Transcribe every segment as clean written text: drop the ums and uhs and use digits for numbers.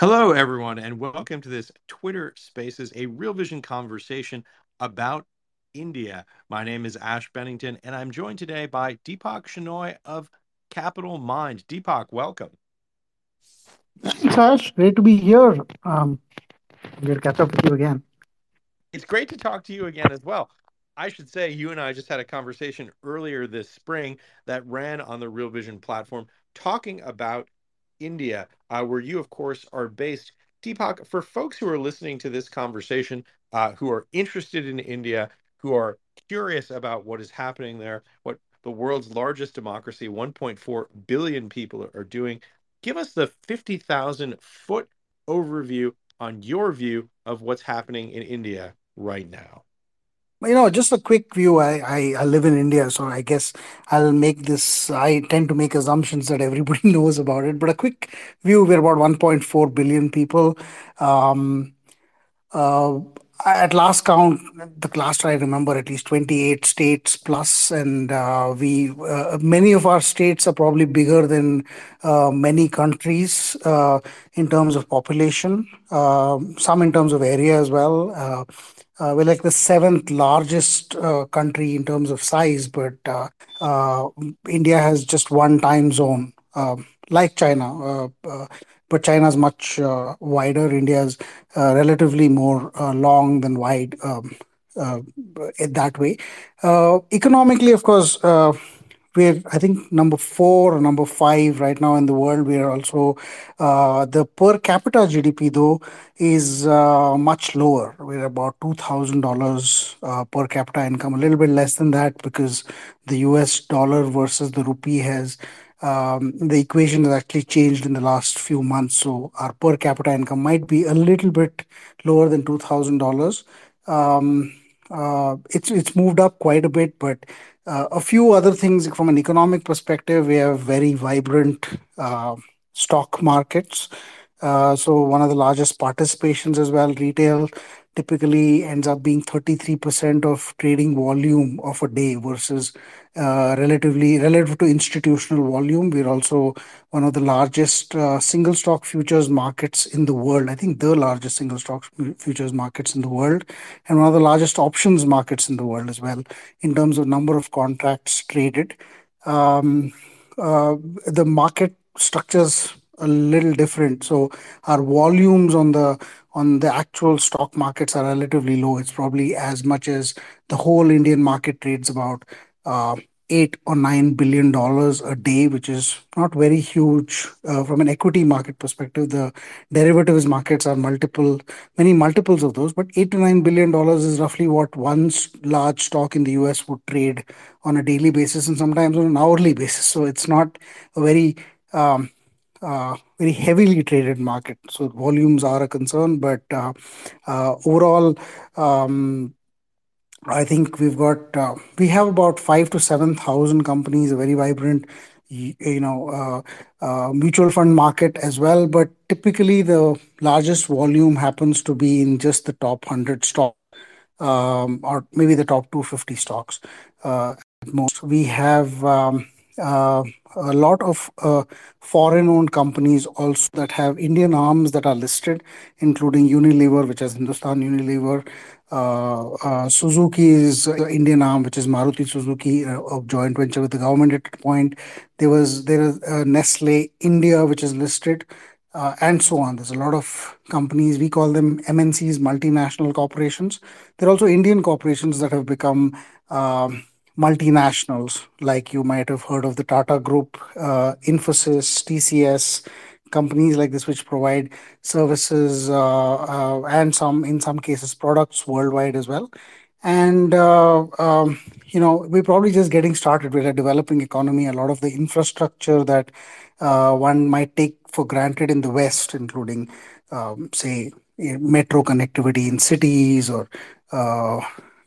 Hello, everyone, and welcome to this Twitter Spaces, a Real Vision conversation about India. My name is Ash Bennington, and I'm joined today by Deepak Shenoy of Capital Mind. Deepak, welcome. Thanks, Ash. Great to be here. I'm going to catch up with you again. It's great to talk to you again as well. I should say you and I just had a conversation earlier this spring that ran on the Real Vision platform talking about India, where you, of course, are based. Deepak, for folks who are listening to this conversation, who are interested in India, who are curious about what is happening there, what the world's largest democracy, 1.4 billion people are doing, give us the 50,000-foot overview on your view of what's happening in India right now. You know, just a quick view. I live in India, so I guess I'll make this. I tend to make assumptions that everybody knows about it. But a quick view: we're about 1.4 billion people. At last count, the last I remember, at least 28 states plus, and many of our states are probably bigger than many countries in terms of population. Some in terms of area as well. We're like the seventh largest country in terms of size, but India has just one time zone, like China. But China's much wider. India's relatively more long than wide that way. Economically, of course, we're, I think, number four or number five right now in the world. We are also, the per capita GDP, though, is much lower. We're about $2,000 per capita income, a little bit less than that because the US dollar versus the rupee has, the equation has actually changed in the last few months. So our per capita income might be a little bit lower than $2,000. It's moved up quite a bit, but a few other things from an economic perspective, we have very vibrant stock markets. So one of the largest participations as well, retail typically ends up being 33% of trading volume of a day versus relative to institutional volume. We're also one of the largest single stock futures markets in the world. I think the largest single stock futures markets in the world, and one of the largest options markets in the world as well in terms of number of contracts traded. The market structures a little different. So our volumes on the actual stock markets are relatively low. It's probably as much as the whole Indian market trades about $8 or $9 billion a day, which is not very huge from an equity market perspective. The derivatives markets are many multiples of those, but $8 to $9 billion is roughly what one large stock in the US would trade on a daily basis and sometimes on an hourly basis. So it's not a very heavily traded market. So volumes are a concern, but overall, I think we have about 5,000 to 7,000 companies, a very vibrant, mutual fund market as well. But typically the largest volume happens to be in just the top 100 stocks, or maybe the top 250 stocks. At most, we have, a lot of foreign-owned companies also that have Indian arms that are listed, including Unilever, which is Hindustan Unilever. Suzuki is the Indian arm, which is Maruti Suzuki, a joint venture with the government at that point. There is Nestle India, which is listed, and so on. There's a lot of companies. We call them MNCs, multinational corporations. There are also Indian corporations that have become multinationals, like you might have heard of the Tata Group, Infosys, TCS, companies like this which provide services and in some cases products worldwide as well. And we're probably just getting started. We're a developing economy. A lot of the infrastructure that one might take for granted in the West, including, say, metro connectivity in cities or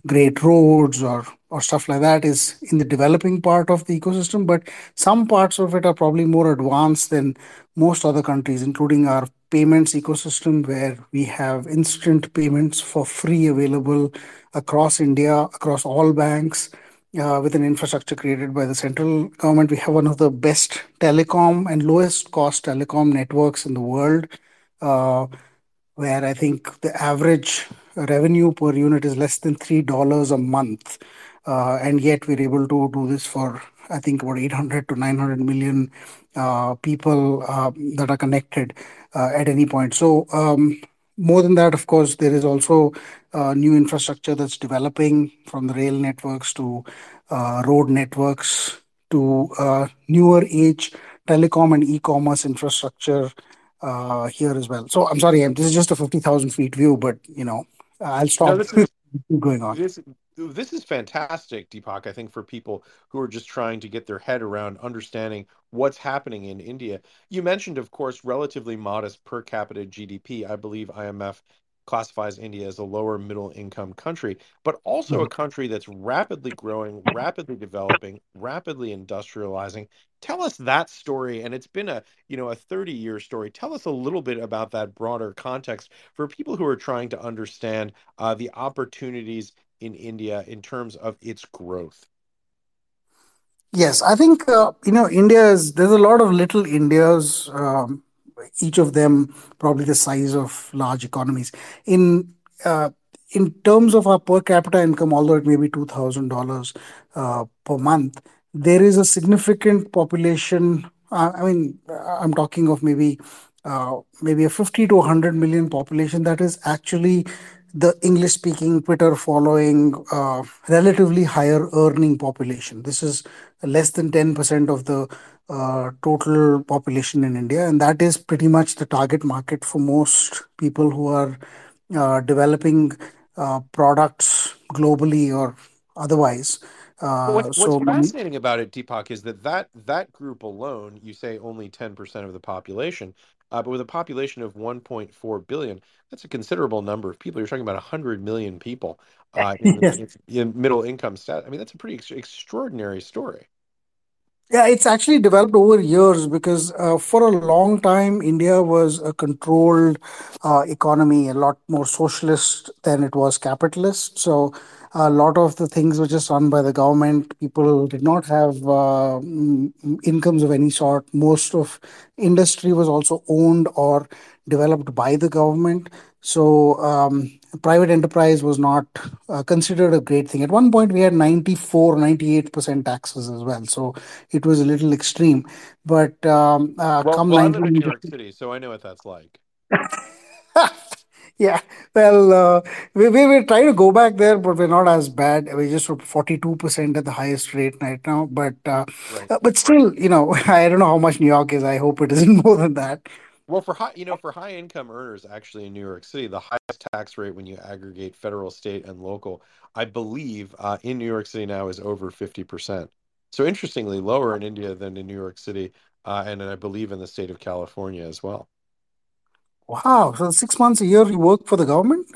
great roads or stuff like that, is in the developing part of the ecosystem. But some parts of it are probably more advanced than most other countries, including our payments ecosystem, where we have instant payments for free available across India, across all banks, with an infrastructure created by the central government. We have one of the best telecom and lowest cost telecom networks in the world, where I think the average revenue per unit is less than $3 a month. And yet we're able to do this for, I think, about 800 to 900 million people that are connected at any point. So more than that, of course, there is also new infrastructure that's developing, from the rail networks to road networks to newer age telecom and e-commerce infrastructure here as well. So I'm sorry, this is just a 50,000 feet view, but I'll stop. No, going on. This is fantastic, Deepak, I think, for people who are just trying to get their head around understanding what's happening in India. You mentioned, of course, relatively modest per capita GDP. I believe IMF classifies India as a lower middle income country, but also a country that's rapidly growing, rapidly developing, rapidly industrializing. Tell us that story. And it's been a 30-year story. Tell us a little bit about that broader context for people who are trying to understand the opportunities in India in terms of its growth. Yes, I think, India there's a lot of little Indias, each of them probably the size of large economies. In terms of our per capita income, although it may be $2,000 per month, there is a significant population. I'm talking of maybe a 50 to 100 million population that is actually the English-speaking, Twitter-following, relatively higher-earning population. This is less than 10% of the total population in India, and that is pretty much the target market for most people who are developing products globally or otherwise. What's fascinating about it, Deepak, is that group alone, you say only 10% of the population, but with a population of 1.4 billion, that's a considerable number of people. You're talking about 100 million people in middle income status. That's a pretty extraordinary story. Yeah, it's actually developed over years because for a long time, India was a controlled economy, a lot more socialist than it was capitalist. So a lot of the things were just run by the government. People did not have incomes of any sort. Most of industry was also owned or developed by the government. So private enterprise was not considered a great thing. At one point, we had 94-98% taxes as well. So it was a little extreme. But I live in New York City, so I know what that's like. Yeah, well, we're trying to go back there, but we're not as bad. We're just 42% at the highest rate right now. But but still, I don't know how much New York is. I hope it isn't more than that. Well, for high income earners, actually in New York City, the highest tax rate when you aggregate federal, state, and local, I believe, in New York City now is over 50%. So interestingly, lower in India than in New York City, and I believe in the state of California as well. Wow! So 6 months a year you work for the government.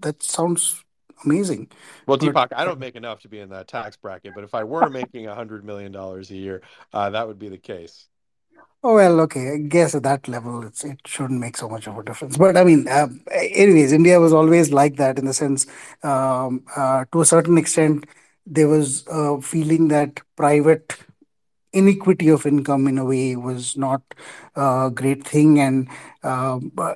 That sounds amazing. Well, Deepak, I don't make enough to be in that tax bracket, but if I were making $100 million a year, that would be the case. Oh, well, okay. I guess at that level, it shouldn't make so much of a difference. But anyways, India was always like that in the sense, to a certain extent, there was a feeling that private inequity of income in a way was not a great thing. And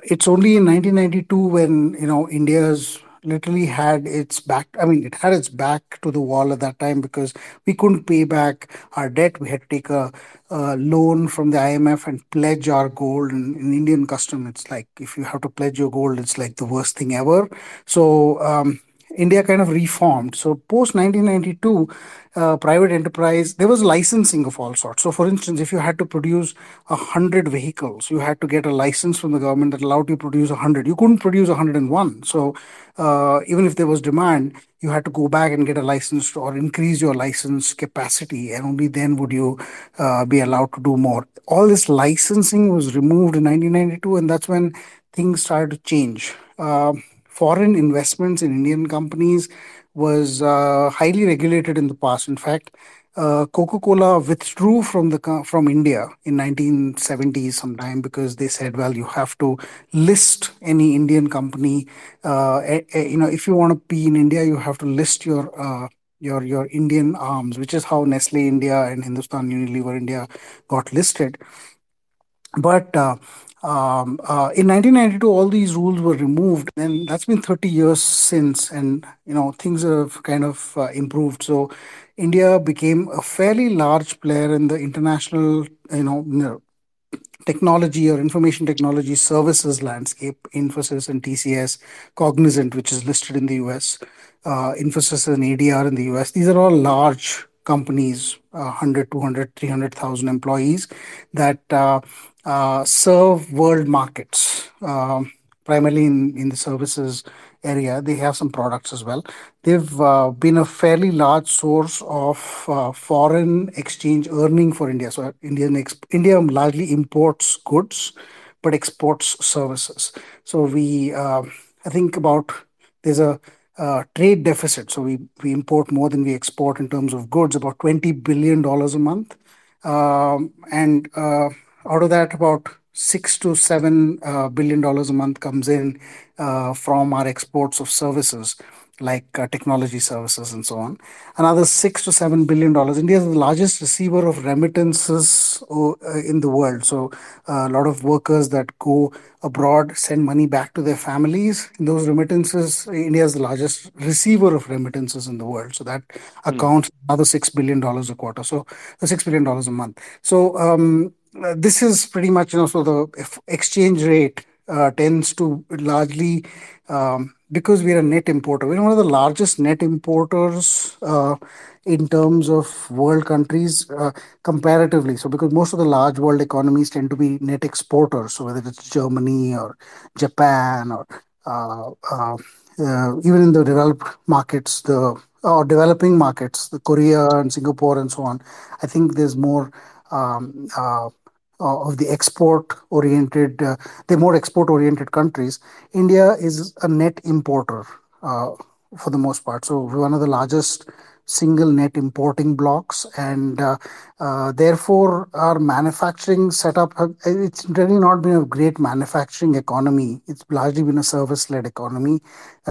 it's only in 1992 when, India's literally had its back. It had its back to the wall at that time because we couldn't pay back our debt. We had to take a loan from the IMF and pledge our gold. And in Indian custom, it's like if you have to pledge your gold, it's like the worst thing ever. So India kind of reformed. So post 1992, private enterprise, there was licensing of all sorts. So for instance, if you had to produce 100 vehicles, you had to get a license from the government that allowed you to produce 100. You couldn't produce 101. So even if there was demand, you had to go back and get a license or increase your license capacity, and only then would you be allowed to do more. All this licensing was removed in 1992, and that's when things started to change. Foreign investments in Indian companies was highly regulated in the past. In fact, Coca-Cola withdrew from India in 1970s sometime because they said, well, you have to list any Indian company. If you want to be in India, you have to list your Indian arms, which is how Nestle India and Hindustan Unilever India got listed. But in 1992, all these rules were removed, and that's been 30 years since, and things have kind of improved. So India became a fairly large player in the international technology or information technology services landscape. Infosys and TCS, Cognizant, which is listed in the US, Infosys and ADR in the US. These are all large companies, 100, 200, 300,000 employees that serve world markets, primarily in the services area. They have some products as well. They've been a fairly large source of foreign exchange earning for India. So India largely imports goods, but exports services. So there's a trade deficit. So we import more than we export in terms of goods, about $20 billion a month. And out of that, about $6 to $7 billion a month comes in from our exports of services like technology services and so on. Another $6 to $7 billion. India is the largest receiver of remittances in the world. So a lot of workers that go abroad send money back to their families. In those remittances, India is the largest receiver of remittances in the world. So that accounts another $6 billion a quarter. So $6 billion a month. So this is pretty much So the exchange rate tends to largely, because we're a net importer, we're one of the largest net importers in terms of world countries comparatively. So because most of the large world economies tend to be net exporters, so whether it's Germany or Japan or even in the developed markets, developing markets, the Korea and Singapore and so on, I think there's more of the export-oriented, they're more export-oriented countries. India is a net importer for the most part. So we're one of the largest single net importing blocks, and therefore our manufacturing setup, it's really not been a great manufacturing economy. It's largely been a service-led economy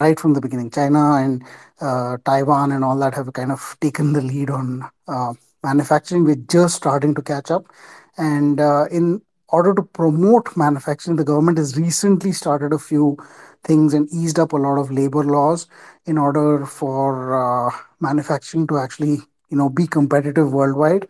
right from the beginning. China and Taiwan and all that have kind of taken the lead on manufacturing. We're just starting to catch up. And in order to promote manufacturing, the government has recently started a few things and eased up a lot of labor laws in order for manufacturing to actually, be competitive worldwide.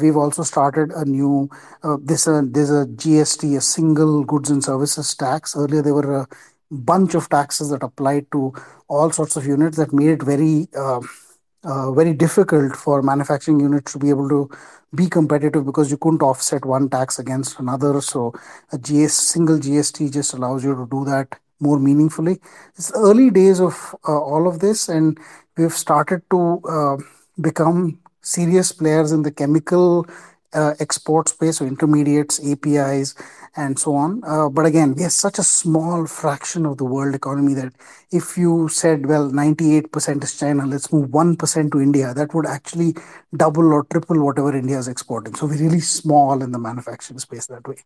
We've also started a new, there's a GST, a single goods and services tax. Earlier, there were a bunch of taxes that applied to all sorts of units that made it very difficult for manufacturing units to be able to be competitive because you couldn't offset one tax against another. So a single GST just allows you to do that more meaningfully. It's early days of all of this, and we've started to become serious players in the chemical export space, so intermediates, APIs, and so on. But again, we are such a small fraction of the world economy that if you said, well, 98% is China, let's move 1% to India, that would actually double or triple whatever India is exporting. So we're really small in the manufacturing space that way.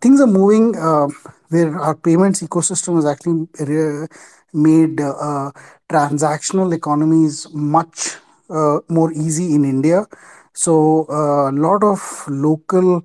Things are moving where our payments ecosystem has actually made transactional economies much more easy in India. So a lot of local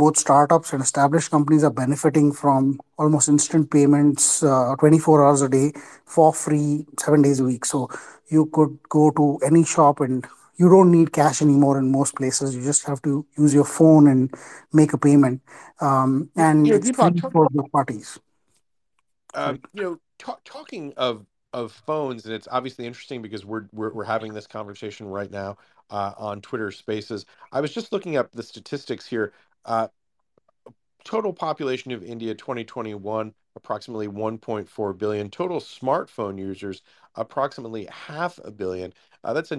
both startups and established companies are benefiting from almost instant payments 24 hours a day for free, 7 days a week. So you could go to any shop and you don't need cash anymore in most places. You just have to use your phone and make a payment. And it's free for both parties. Talking of phones, and it's obviously interesting because we're having this conversation right now on Twitter Spaces. I was just looking up the statistics here. Total population of India 2021, approximately 1.4 billion. Total smartphone users, approximately 500 million. That's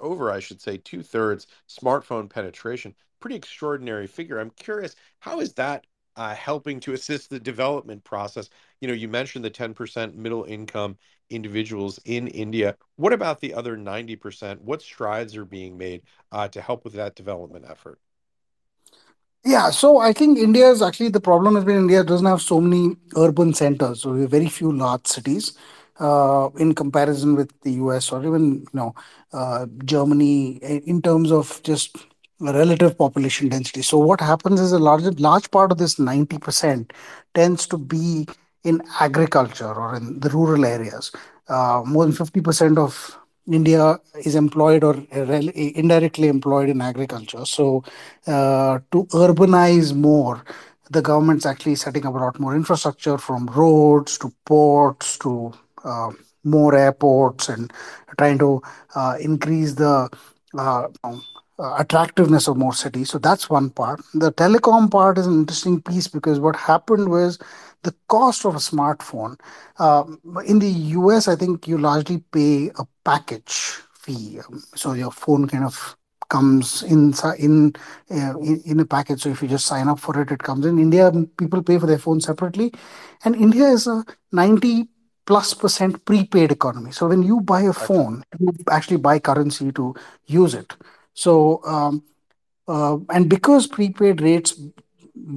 over, I should say, 2/3 smartphone penetration. Pretty extraordinary figure. I'm curious, how is that helping to assist the development process? You know, you mentioned the 10% middle income individuals in India. What about the other 90%? What strides are being made to help with that development effort? Yeah, so I think the problem has been India doesn't have so many urban centers. So we have very few large cities in comparison with the US or even Germany in terms of just relative population density. So what happens is a large part of this 90% tends to be in agriculture or in the rural areas. More than 50% of India is employed or indirectly employed in agriculture. So to urbanize more, the government's actually setting up a lot more infrastructure, from roads to ports to more airports, and trying to increase the attractiveness of more cities. So that's one part. The telecom part is an interesting piece because what happened was the cost of a smartphone. In the US, I think you largely pay a package fee. So your phone kind of comes in a package. So if you just sign up for it, it comes in. India, people pay for their phone separately. And India is a 90+% prepaid economy. So when you buy a phone, you actually buy currency to use it. So, and because prepaid rates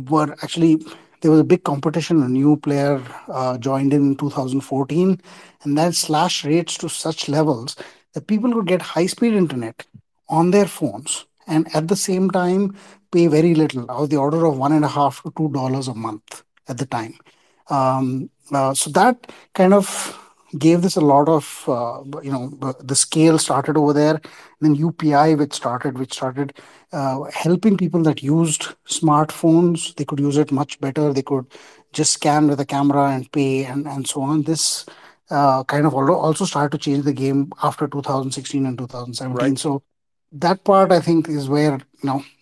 were actually, there was a big competition, a new player joined in 2014, and that slashed rates to such levels that people could get high-speed internet on their phones and at the same time pay very little, of the order of $1.50 to $2 a month at the time. So that kind of gave this a lot of, the scale started over there. Then UPI, which started helping people that used smartphones. They could use it much better. They could just scan with a camera and pay and so on. This kind of also started to change the game after 2016 and 2017. Right. So that part, I think, is where,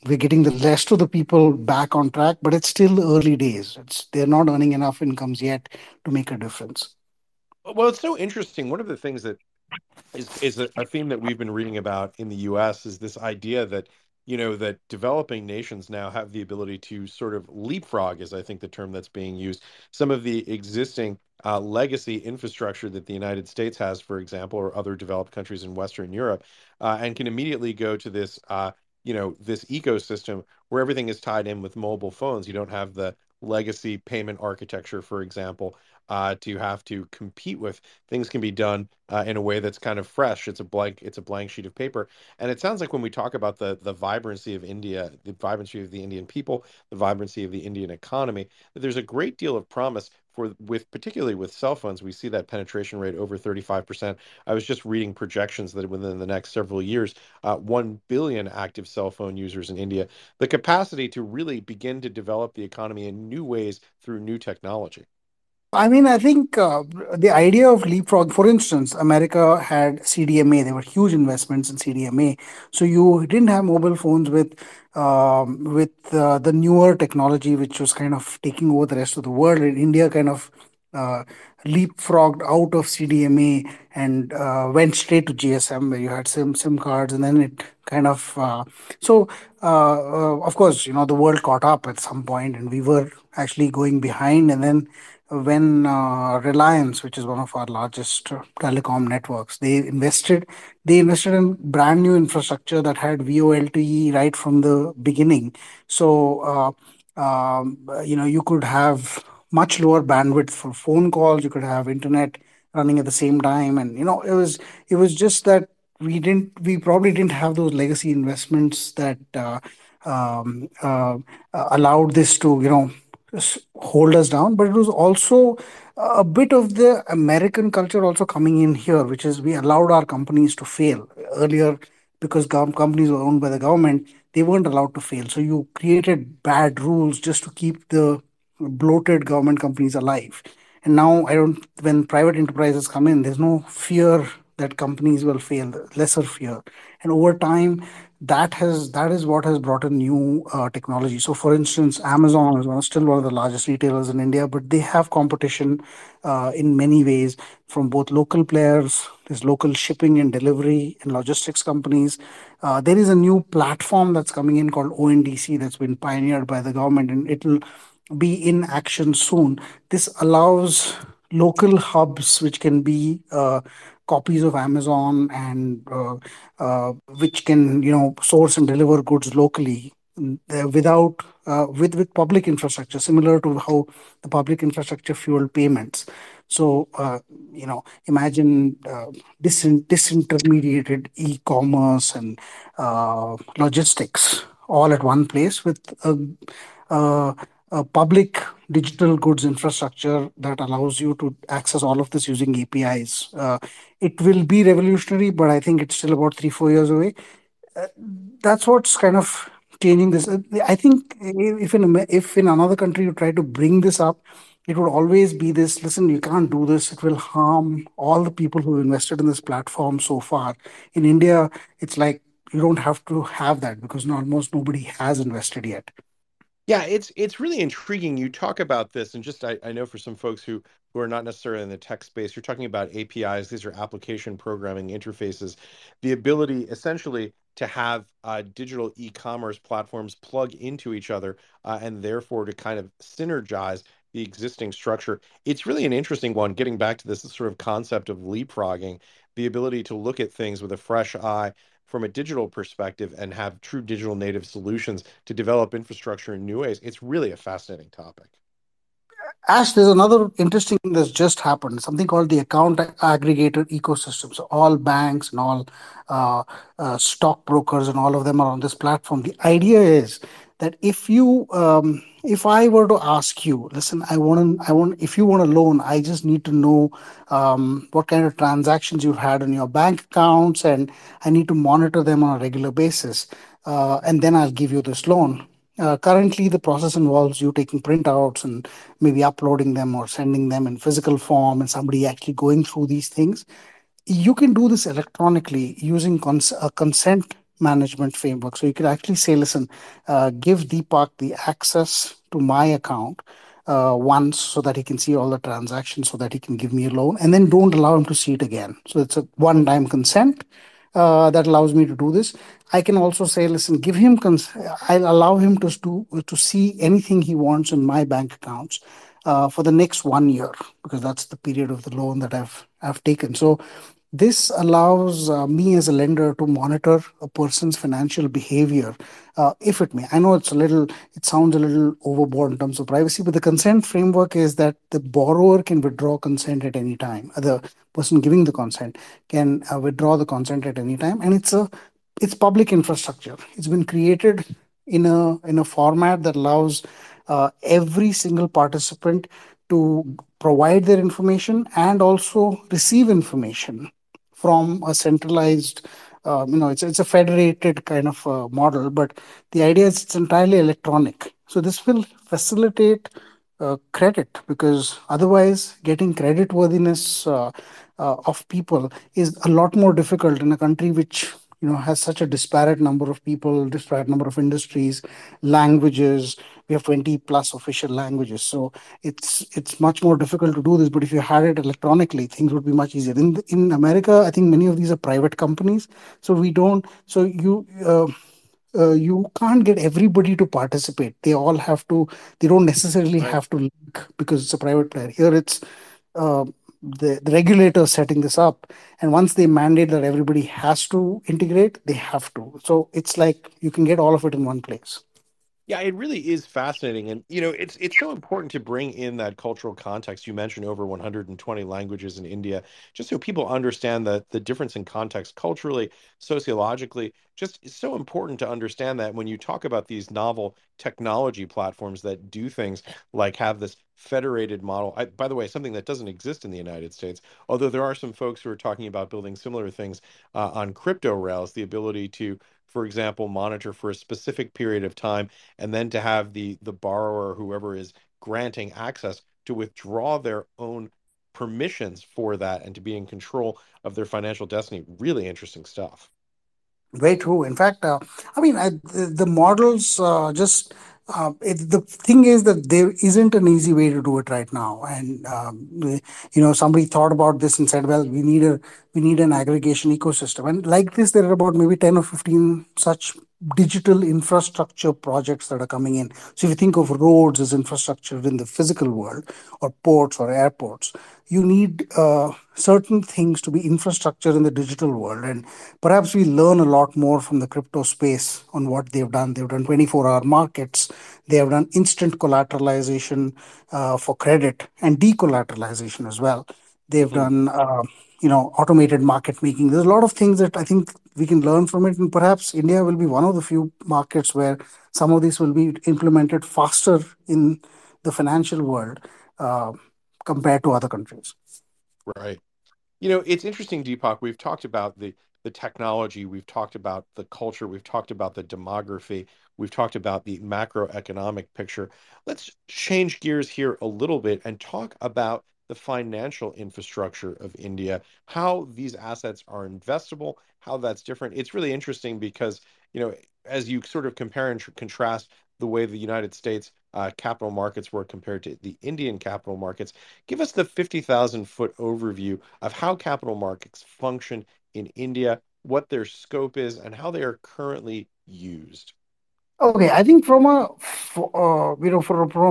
we're getting the rest of the people back on track, but it's still early days. They're not earning enough incomes yet to make a difference. Well, it's so interesting. One of the things that is a theme that we've been reading about in the U.S. is this idea that, that developing nations now have the ability to sort of leapfrog, is I think the term that's being used, some of the existing legacy infrastructure that the United States has, for example, or other developed countries in Western Europe, and can immediately go to this, this ecosystem where everything is tied in with mobile phones. You don't have the legacy payment architecture, for example, to have to compete with. Things can be done in a way that's kind of fresh. It's a blank sheet of paper. And it sounds like when we talk about the vibrancy of India, the vibrancy of the Indian people, the vibrancy of the Indian economy, that there's a great deal of promise particularly with cell phones. We see that penetration rate over 35%. I was just reading projections that within the next several years, 1 billion active cell phone users in India, the capacity to really begin to develop the economy in new ways through new technology. I mean, I think the idea of leapfrog, for instance, America had CDMA. There were huge investments in CDMA. So you didn't have mobile phones with the newer technology, which was kind of taking over the rest of the world. And India kind of leapfrogged out of CDMA and went straight to GSM, where you had SIM cards, and then it kind of of course, the world caught up at some point, and we were actually going behind, and then when Reliance, which is one of our largest telecom networks, they invested in brand new infrastructure that had VoLTE right from the beginning. So, you could have much lower bandwidth for phone calls. You could have internet running at the same time. And, it was just that we probably didn't have those legacy investments that allowed this to, hold us down. But it was also a bit of the American culture also coming in here, which is we allowed our companies to fail earlier because companies were owned by the government. They weren't allowed to fail. So you created bad rules just to keep the bloated government companies alive. And now when private enterprises come in, there's no fear that companies will fail, lesser fear. And over time, that is what has brought in new technology. So for instance, Amazon is still one of the largest retailers in India, but they have competition in many ways from both local players, there's local shipping and delivery and logistics companies. There is a new platform that's coming in called ONDC that's been pioneered by the government, and it will be in action soon. This allows local hubs, which can be copies of Amazon and which can source and deliver goods locally without with public infrastructure, similar to how the public infrastructure fueled payments. So imagine disintermediated e-commerce and logistics all at one place with a public digital goods infrastructure that allows you to access all of this using APIs. It will be revolutionary, but I think it's still about 3-4 years away. That's what's kind of changing this. I think if in another country you try to bring this up, it would always be this, listen, you can't do this. It will harm all the people who invested in this platform so far. In India, it's like you don't have to have that because almost nobody has invested yet. Yeah, it's really intriguing. You talk about this, and just I know for some folks who are not necessarily in the tech space, you're talking about APIs. These are application programming interfaces, the ability essentially to have digital e-commerce platforms plug into each other and therefore to kind of synergize the existing structure. It's really an interesting one, getting back to this sort of concept of leapfrogging, the ability to look at things with a fresh eye from a digital perspective and have true digital native solutions to develop infrastructure in new ways. It's really a fascinating topic. Ash, there's another interesting thing that's just happened, something called the account aggregator ecosystem. So all banks and all stock brokers and all of them are on this platform. The idea is that if I were to ask you, listen, if you want a loan, I just need to know what kind of transactions you've had on your bank accounts, and I need to monitor them on a regular basis, and then I'll give you this loan. Currently, the process involves you taking printouts and maybe uploading them or sending them in physical form, and somebody actually going through these things. You can do this electronically using a consent management framework. So you could actually say, listen, give Deepak the access to my account once so that he can see all the transactions, so that he can give me a loan, and then don't allow him to see it again. So it's a one-time consent that allows me to do this. I can also say, listen, give him I'll allow him to see anything he wants in my bank accounts for the next 1 year, because that's the period of the loan that I've taken. So this allows me as a lender to monitor a person's financial behavior, if it may. I know it sounds a little overboard in terms of privacy, but the consent framework is that the borrower can withdraw consent at any time. The person giving the consent can withdraw the consent at any time, and it's public infrastructure. It's been created in a format that allows every single participant to provide their information and also receive information from a centralized, it's a federated kind of model, but the idea is it's entirely electronic. So this will facilitate credit, because otherwise getting creditworthiness of people is a lot more difficult in a country which has such a disparate number of people, disparate number of industries, languages. We have 20 plus official languages. So it's much more difficult to do this. But if you had it electronically, things would be much easier. In America, I think many of these are private companies. So you can't get everybody to participate. They don't necessarily have to link because it's a private player. Here it's the regulator setting this up, and once they mandate that everybody has to integrate, they have to. So it's like you can get all of it in one place. Yeah, it really is fascinating, and it's so important to bring in that cultural context. You mentioned over 120 languages in India, just so people understand the difference in context culturally, sociologically. Just it's so important to understand that when you talk about these novel technology platforms that do things like have this federated model. By the way, something that doesn't exist in the United States, although there are some folks who are talking about building similar things on crypto rails, the ability to for example, monitor for a specific period of time, and then to have the borrower, whoever is granting access, to withdraw their own permissions for that and to be in control of their financial destiny. Really interesting stuff. Very true. In fact, the models the thing is that there isn't an easy way to do it right now. And, somebody thought about this and said, well, we need an aggregation ecosystem. And like this, there are about maybe 10 or 15 such digital infrastructure projects that are coming in. So if you think of roads as infrastructure in the physical world, or ports or airports, you need certain things to be infrastructure in the digital world. And perhaps we learn a lot more from the crypto space on what they've done. They've done 24-hour markets. They have done instant collateralization for credit and decollateralization as well. They've done automated market making. There's a lot of things that I think we can learn from it. And perhaps India will be one of the few markets where some of these will be implemented faster in the financial world compared to other countries. Right. It's interesting, Deepak. We've talked about the technology. We've talked about the culture. We've talked about the demography. We've talked about the macroeconomic picture. Let's change gears here a little bit and talk about the financial infrastructure of India, how these assets are investable, how that's different. It's really interesting because, as you sort of compare and contrast the way the United States capital markets were compared to the Indian capital markets, give us the 50,000-foot overview of how capital markets function in India, what their scope is, and how they are currently used. Okay, I think from a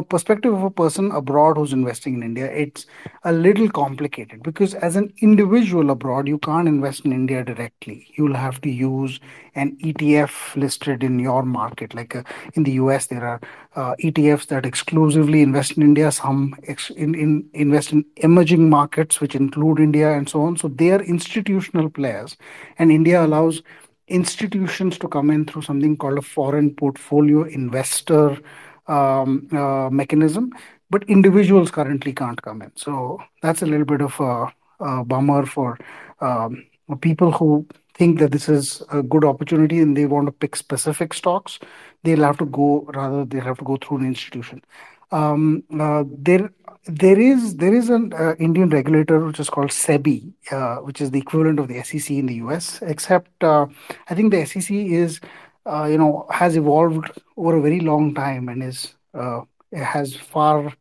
perspective of a person abroad who's investing in India, it's a little complicated because as an individual abroad, you can't invest in India directly. You'll have to use an ETF listed in your market. Like in the US, there are ETFs that exclusively invest in India. Some invest in emerging markets, which include India and so on. So they are institutional players, and India allows institutions to come in through something called a foreign portfolio investor mechanism, but individuals currently can't come in. So that's a little bit of a bummer for people who think that this is a good opportunity and they want to pick specific stocks. They'll have to go through an institution. There is an Indian regulator which is called SEBI, which is the equivalent of the SEC in the US, except I think the SEC has evolved over a very long time and has a far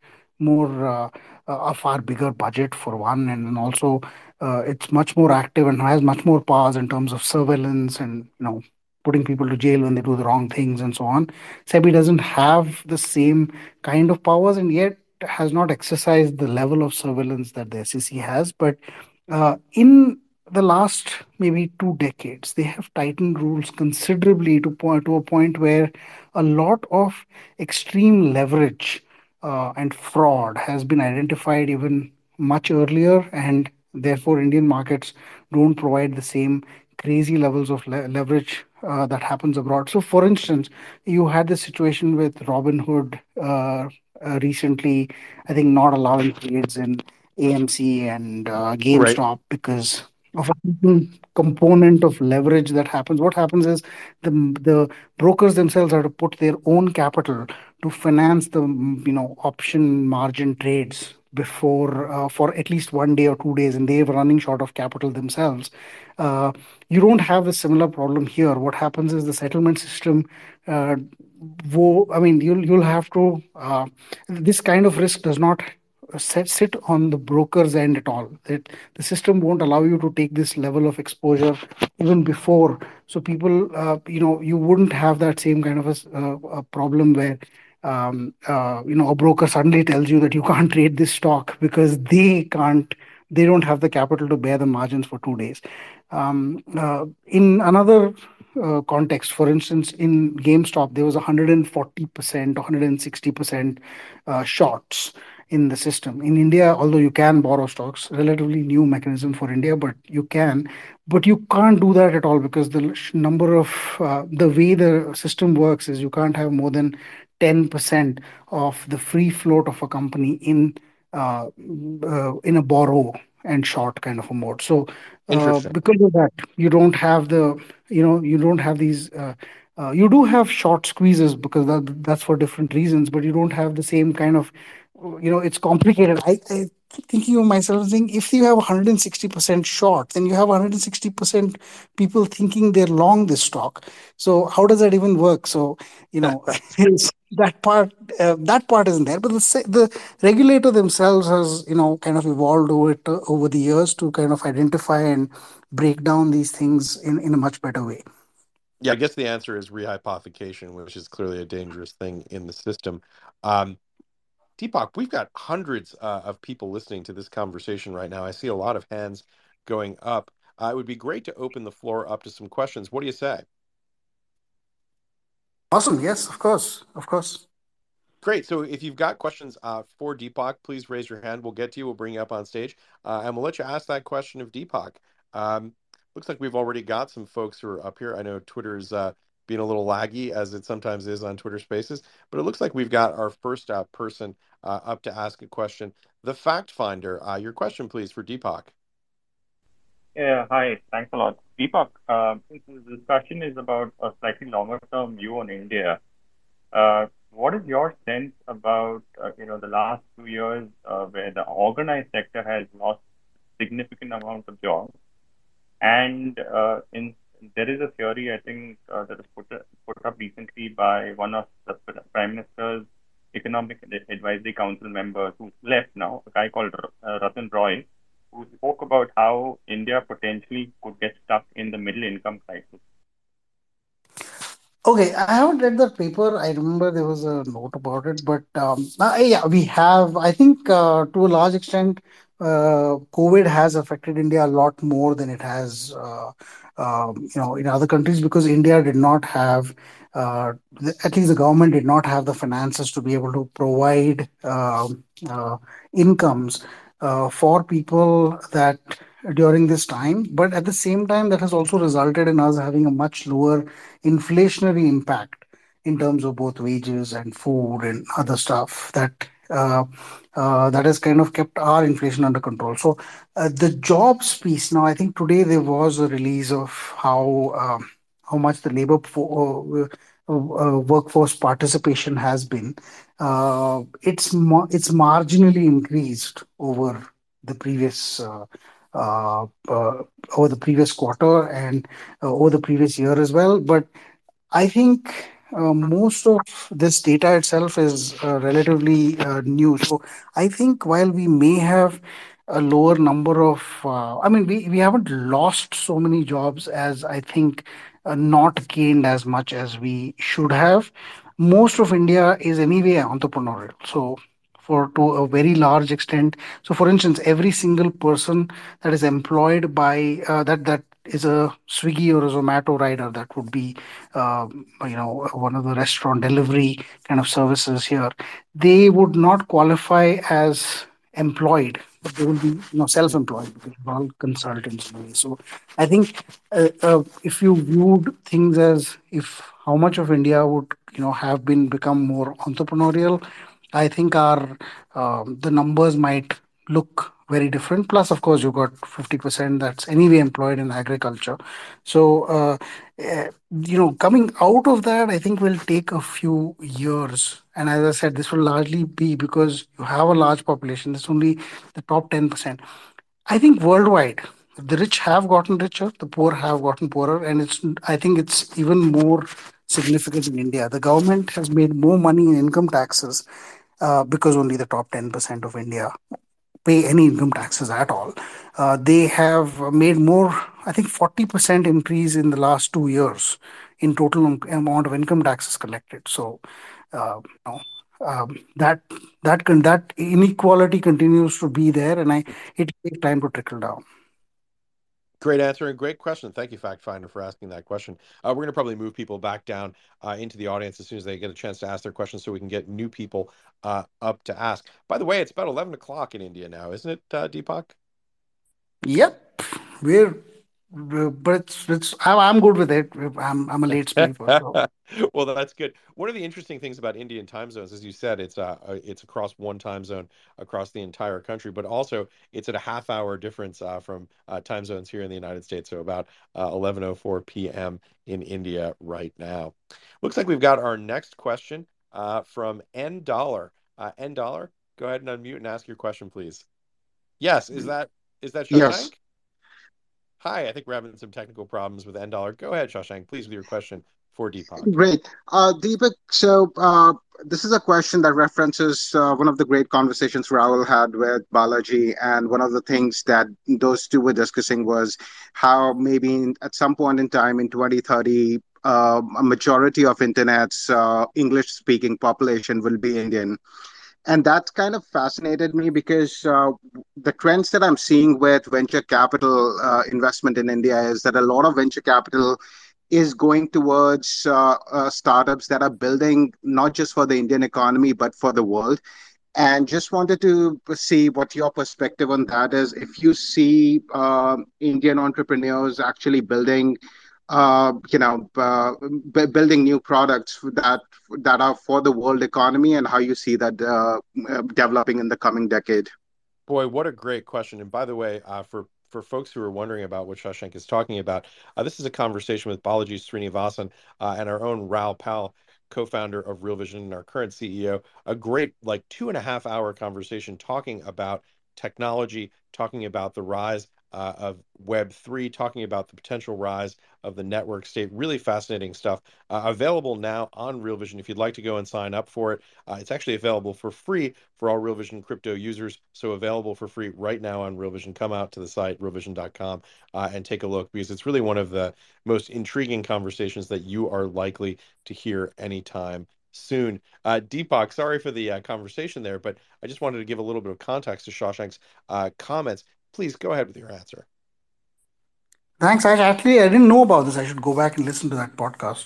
bigger budget for one, and also it's much more active and has much more powers in terms of surveillance and putting people to jail when they do the wrong things and so on. SEBI doesn't have the same kind of powers and yet has not exercised the level of surveillance that the SEC has. But in the last maybe 2 decades, they have tightened rules considerably to a point where a lot of extreme leverage and fraud has been identified even much earlier, and therefore Indian markets don't provide the same crazy levels of leverage that happens abroad. So for instance, you had the situation with Robinhood recently, I think, not allowing trades in AMC and GameStop, right, because of a component of leverage that happens. What happens is the brokers themselves have to put their own capital to finance the option margin trades before for at least 1 day or 2 days, and they were running short of capital themselves. You don't have a similar problem here. What happens is the settlement system, you'll have to, this kind of risk does not sit on the broker's end at all. The system won't allow you to take this level of exposure even before. So people, you wouldn't have that same kind of a problem where a broker suddenly tells you that you can't trade this stock because they don't have the capital to bear the margins for 2 days. In another context, for instance, in GameStop, there was 140%, 160% shorts in the system. In India, although you can borrow stocks, relatively new mechanism for India, but you can't do that at all because the number of, the way the system works is you can't have more than 10% of the free float of a company in a borrow and short kind of a mode. So Because of that, you don't have the, you don't have these, you do have short squeezes because that's for different reasons, but you don't have the same kind of, it's complicated. I thinking of myself, if you have 160% short, then you have 160% people thinking they're long this stock. So how does that even work? So, that part isn't there, but the regulator themselves has, kind of evolved over the years to kind of identify and break down these things in a much better way. Yeah, I guess the answer is rehypothecation, which is clearly a dangerous thing in the system. Deepak, we've got hundreds of people listening to this conversation right now. I see a lot of hands going up. It would be great to open the floor up to some questions. What do you say? Awesome. Yes, of course. Great. So if you've got questions for Deepak, please raise your hand. We'll get to you. We'll bring you up on stage, and we'll let you ask that question of Deepak. Looks like we've already got some folks who are up here. I know Twitter's being a little laggy, as it sometimes is on Twitter Spaces, but it looks like we've got our first person up to ask a question. The Fact Finder, your question, please, for Deepak. Yeah, hi. Thanks a lot. Deepak, since this discussion is about a slightly longer-term view on India, what is your sense about, the last 2 years where the organized sector has lost significant amount of jobs, and there is a theory, I think, that is put up recently by one of the Prime Minister's Economic Advisory Council members who's left now, a guy called Ratan Roy, who spoke about how India potentially could get stuck in the middle income crisis. Okay, I haven't read that paper. I remember there was a note about it, but yeah, we have, I think, to a large extent, COVID has affected India a lot more than it has, in other countries, because India did not have, at least the government did not have the finances to be able to provide incomes for people that during this time. But at the same time, that has also resulted in us having a much lower inflationary impact in terms of both wages and food and other stuff that has kind of kept our inflation under control. So the jobs piece, now I think today there was a release of how much the labor workforce participation has been. It's marginally increased over the previous quarter and over the previous year as well. But I think most of this data itself is relatively new. So I think while we may have a lower number of, we haven't lost so many jobs as I think not gained as much as we should have. Most of India is anyway entrepreneurial. So to a very large extent. So for instance, every single person that is employed by, that is a Swiggy or a Zomato rider, that would be, one of the restaurant delivery kind of services here, they would not qualify as employed, but they would be self-employed, because they're all consultants. So I think if you viewed things as how much of India would, have become more entrepreneurial, I think the numbers might look very different. Plus, of course, you've got 50% that's anyway employed in agriculture. So, coming out of that, I think will take a few years. And as I said, this will largely be because you have a large population. It's only the top 10%. I think worldwide, the rich have gotten richer, the poor have gotten poorer. And I think it's even more significant in India. The government has made more money in income taxes because only the top 10% of India pay any income taxes at all. They have made more, I think 40% increase in the last 2 years in total amount of income taxes collected. So that inequality continues to be there, and it takes time to trickle down. Great answer and great question. Thank you, Fact Finder, for asking that question. We're going to probably move people back down into the audience as soon as they get a chance to ask their questions, so we can get new people up to ask. By the way, it's about 11 o'clock in India now, isn't it, Deepak? Yep. We're But I'm good with it. I'm a late sleeper. So. Well, that's good. One of the interesting things about Indian time zones, as you said, it's across one time zone across the entire country, but also it's at a half hour difference from time zones here in the United States. So about 11:04 p.m. in India right now. Looks like we've got our next question from N Dollar. N Dollar, go ahead and unmute and ask your question, please. Yes, is that Shashank? Yes. Hi, I think we're having some technical problems with N Dollar. Go ahead, Shashank, please, with your question for Deepak. Great. Deepak, so this is a question that references one of the great conversations Raoul had with Balaji. And one of the things that those two were discussing was how maybe at some point in time in 2030, a majority of Internet's English-speaking population will be Indian. And that kind of fascinated me because the trends that I'm seeing with venture capital investment in India is that a lot of venture capital is going towards startups that are building not just for the Indian economy, but for the world. And just wanted to see what your perspective on that is. If you see Indian entrepreneurs actually building building new products that are for the world economy, and how you see that developing in the coming decade. Boy, what a great question. And by the way, for folks who are wondering about what Shashank is talking about, this is a conversation with Balaji Srinivasan and our own Raoul Pal, co-founder of Real Vision and our current CEO, a great 2.5-hour conversation talking about technology, talking about the rise of Web3, talking about the potential rise of the network state. Really fascinating stuff. Available now on Real Vision. If you'd like to go and sign up for it, it's actually available for free for all Real Vision crypto users. So available for free right now on Real Vision. Come out to the site, realvision.com, and take a look, because it's really one of the most intriguing conversations that you are likely to hear anytime soon. Deepak, sorry for the conversation there, but I just wanted to give a little bit of context to Shashank's comments. Please go ahead with your answer. Thanks, Ash. Actually, I didn't know about this. I should go back and listen to that podcast.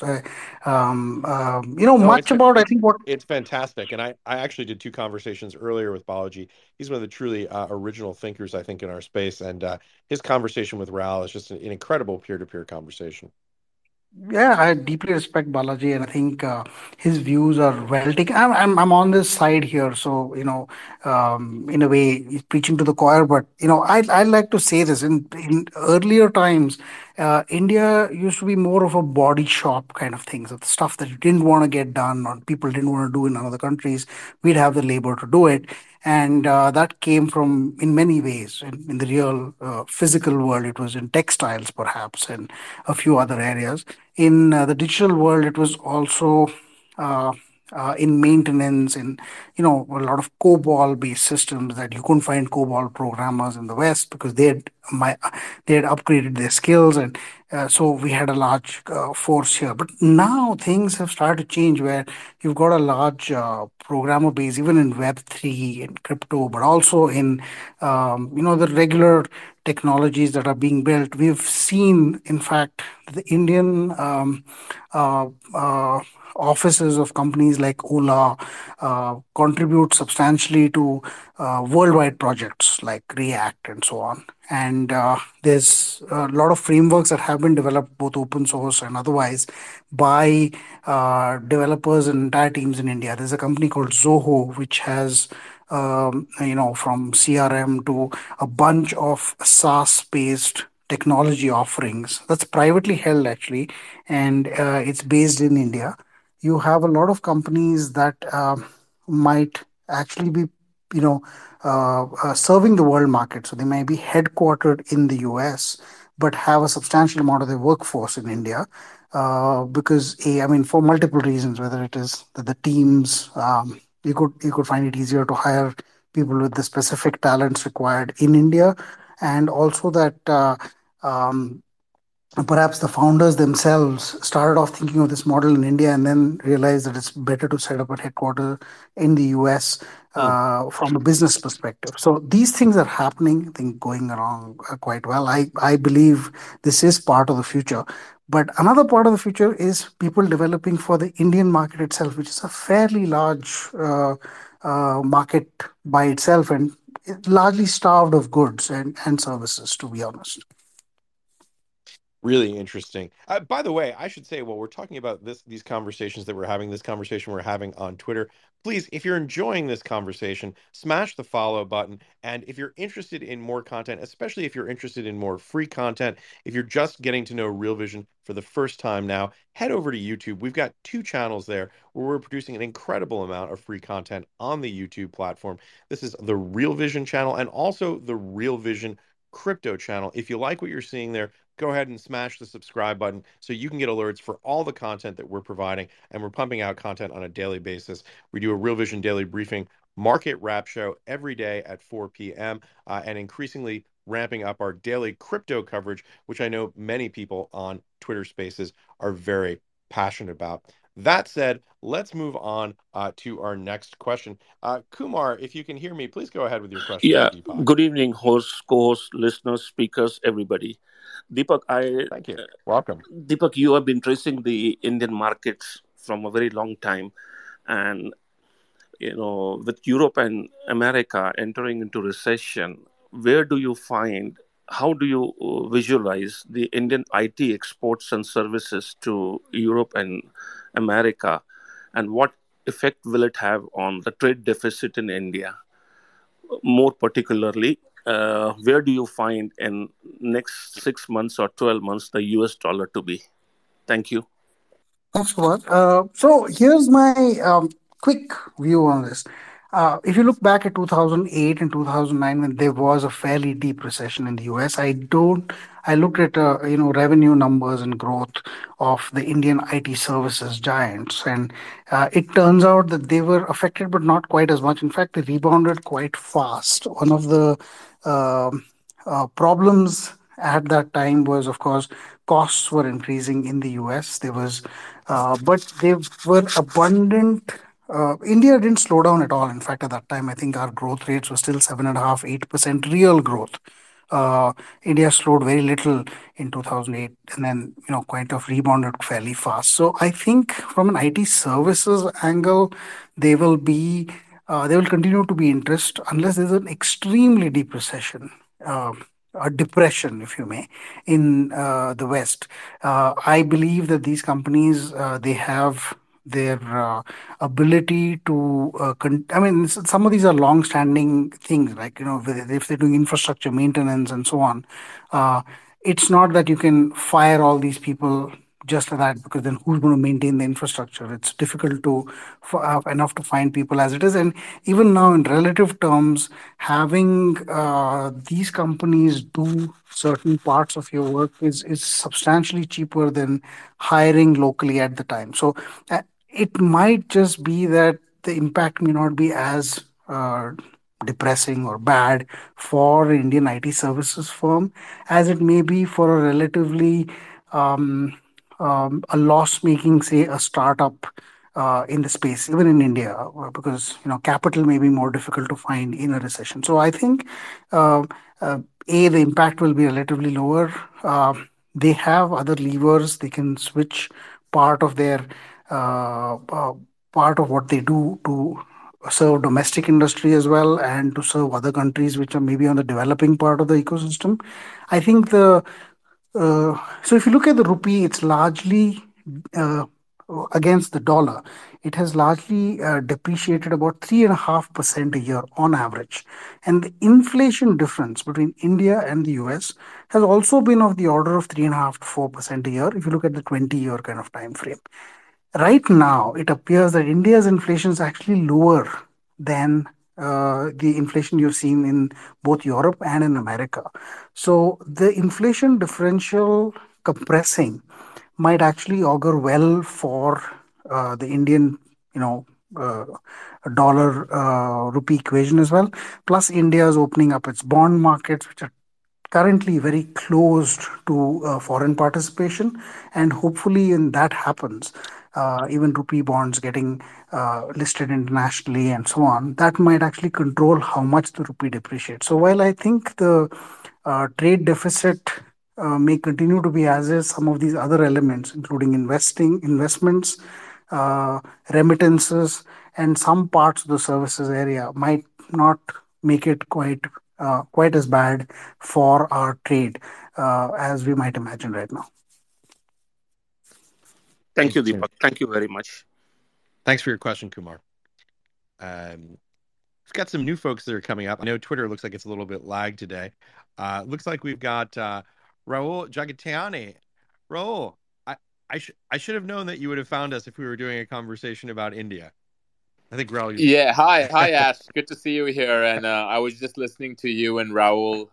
It's fantastic. And I actually did two conversations earlier with Balaji. He's one of the truly original thinkers, I think, in our space. And his conversation with Raoul is just an incredible peer-to-peer conversation. Yeah, I deeply respect Balaji, and I think his views are well taken. I'm on this side here, so in a way, he's preaching to the choir. But I like to say this: in earlier times, India used to be more of a body shop kind of things, so the stuff that you didn't want to get done or people didn't want to do in other countries, we'd have the labor to do it. And that came from, in many ways, in the real physical world, it was in textiles, perhaps, and a few other areas. In the digital world, it was also in maintenance, in a lot of COBOL-based systems that you couldn't find COBOL programmers in the West because they had upgraded their skills, and so we had a large force here. But now things have started to change, where you've got a large programmer base, even in Web3 and crypto, but also in the regular technologies that are being built. We've seen, in fact, the Indian offices of companies like Ola contribute substantially to worldwide projects like React and so on. And there's a lot of frameworks that have been developed, both open source and otherwise, by developers and entire teams in India. There's a company called Zoho, which has from CRM to a bunch of SaaS-based technology offerings. That's privately held, actually, and it's based in India. You have a lot of companies that might actually be serving the world market. So they may be headquartered in the US, but have a substantial amount of their workforce in India because for multiple reasons, whether it is that the teams, you could find it easier to hire people with the specific talents required in India, and also that perhaps the founders themselves started off thinking of this model in India and then realized that it's better to set up a headquarters in the US from a business perspective. So these things are happening, I think, going along quite well. I believe this is part of the future. But another part of the future is people developing for the Indian market itself, which is a fairly large market by itself and largely starved of goods and services, to be honest. Really interesting. By the way, I should say, while we're talking about these conversations that we're having, this conversation we're having on Twitter, please, if you're enjoying this conversation, smash the follow button. And if you're interested in more content, especially if you're interested in more free content, if you're just getting to know Real Vision for the first time now, head over to YouTube. We've got two channels there where we're producing an incredible amount of free content on the YouTube platform. This is the Real Vision channel and also the Real Vision crypto channel. If you like what you're seeing there, go ahead and smash the subscribe button so you can get alerts for all the content that we're providing. And we're pumping out content on a daily basis. We do a Real Vision daily briefing market wrap show every day at 4 p.m. And increasingly ramping up our daily crypto coverage, which I know many people on Twitter Spaces are very passionate about. That said, let's move on to our next question. Kumar, if you can hear me, please go ahead with your question. Yeah, good evening, host, co-host, listeners, speakers, everybody. Deepak, Thank you. Welcome. Deepak, you have been tracing the Indian markets from a very long time. And, you know, with Europe and America entering into recession, where do you find, how do you visualize the Indian IT exports and services to Europe and America, and what effect will it have on the trade deficit in India? More particularly, where do you find in next 6 months or 12 months the US dollar to be? Thank you. Thanks, Kumar. So here's my quick view on this. If you look back at 2008 and 2009, when there was a fairly deep recession in the US, I looked at revenue numbers and growth of the Indian IT services giants, and it turns out that they were affected, but not quite as much. In fact, they rebounded quite fast. One of the problems at that time was, of course, costs were increasing in the US. There was, but they were abundant. India didn't slow down at all. In fact, at that time, I think our growth rates were still 7.5%, 8% real growth. India slowed very little in 2008 and then, quite of rebounded fairly fast. So I think from an IT services angle, they will continue to be interest unless there's an extremely deep recession, a depression, if you may, in the West. I believe that these companies, they have their ability to, some of these are long-standing things, like, if they're doing infrastructure maintenance and so on, it's not that you can fire all these people just for that, because then who's going to maintain the infrastructure? It's difficult enough to find people as it is. And even now in relative terms, having these companies do certain parts of your work is substantially cheaper than hiring locally at the time. So it might just be that the impact may not be as depressing or bad for an Indian IT services firm as it may be for a relatively a loss-making, say, a startup in the space, even in India, because capital may be more difficult to find in a recession. So I think the impact will be relatively lower. They have other levers; they can switch part of their part of what they do to serve domestic industry as well, and to serve other countries which are maybe on the developing part of the ecosystem. I think so if you look at the rupee, it's largely against the dollar. It has largely depreciated about 3.5% a year on average. And the inflation difference between India and the US has also been of the order of 3.5 to 4% a year if you look at the 20-year kind of time frame. Right now, it appears that India's inflation is actually lower than the inflation you've seen in both Europe and in America. So the inflation differential compressing might actually augur well for the Indian, dollar rupee equation as well. Plus, India is opening up its bond markets, which are currently very closed to foreign participation. And hopefully, when that happens, even rupee bonds getting listed internationally and so on, that might actually control how much the rupee depreciates. So while I think the trade deficit may continue to be as is, some of these other elements, including investments, remittances, and some parts of the services area might not make it quite quite as bad for our trade as we might imagine right now. Thank you, Deepak. Thank you very much. Thanks for your question, Kumar. We've got some new folks that are coming up. I know Twitter looks like it's a little bit lagged today. Looks like we've got Rahul Jagtiani. Rahul, I should have known that you would have found us if we were doing a conversation about India. I think Raoul. Yeah, hi, Ash. Good to see you here. And I was just listening to you and Raoul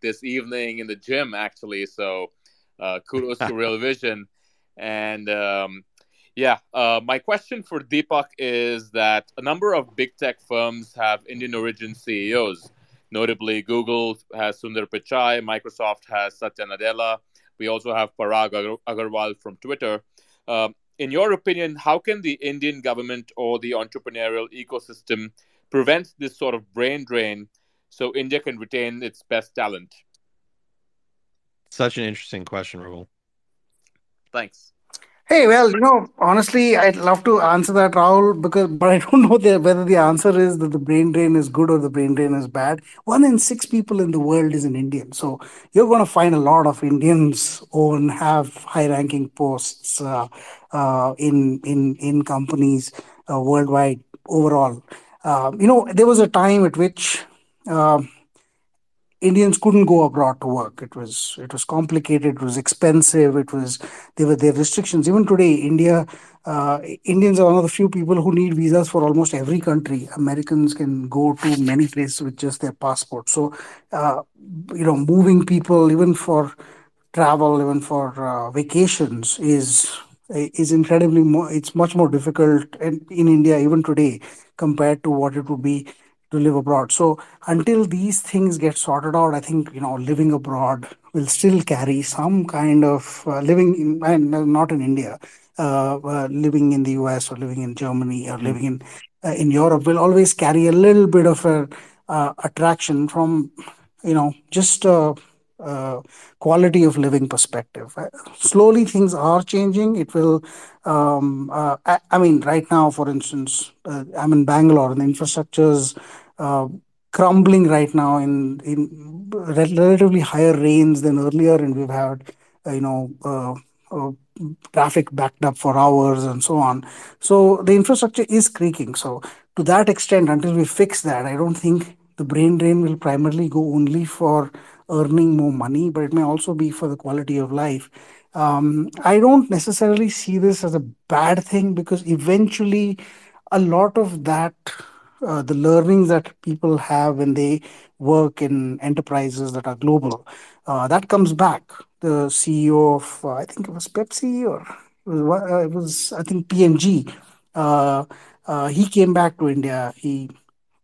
this evening in the gym, actually. So kudos to Real Vision. And my question for Deepak is that a number of big tech firms have Indian origin CEOs. Notably, Google has Sundar Pichai. Microsoft has Satya Nadella. We also have Parag Agarwal from Twitter. In your opinion, how can the Indian government or the entrepreneurial ecosystem prevent this sort of brain drain so India can retain its best talent? Such an interesting question, Rahul. Thanks. Hey, well, honestly, I'd love to answer that, Rahul, but I don't know whether the answer is that the brain drain is good or the brain drain is bad. 1 in 6 people in the world is an Indian. So you're going to find a lot of Indians own have high-ranking posts in companies worldwide overall. There was a time at which Indians couldn't go abroad to work. It was complicated. It was expensive. There were restrictions. Even today, Indians are one of the few people who need visas for almost every country. Americans can go to many places with just their passport. So, moving people even for travel, even for vacations is incredibly more. It's much more difficult in India even today compared to what it would be to live abroad. So until these things get sorted out, I think, living abroad will still carry some kind of not in India, living in the US or living in Germany or living in Europe will always carry a little bit of a attraction from, just quality of living perspective. Slowly things are changing. It will, right now, for instance, I'm in Bangalore and the infrastructure's crumbling right now in relatively higher rains than earlier. And we've had, traffic backed up for hours and so on. So the infrastructure is creaking. So to that extent, until we fix that, I don't think the brain drain will primarily go only for earning more money, but it may also be for the quality of life. I don't necessarily see this as a bad thing because eventually a lot of that, the learnings that people have when they work in enterprises that are global, that comes back. The CEO of, I think it was Pepsi or it was P&G. He came back to India. He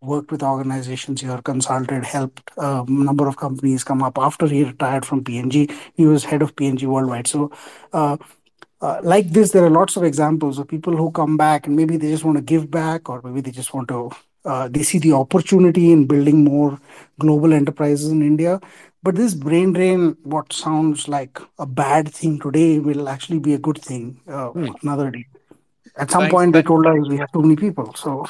worked with organizations here, consulted, helped a number of companies come up. After he retired from P&G, he was head of P&G worldwide. So like this, there are lots of examples of people who come back and maybe they just want to give back or maybe they just want to, they see the opportunity in building more global enterprises in India. But this brain drain, what sounds like a bad thing today will actually be a good thing another day. At some point, they told us we have too many people. So...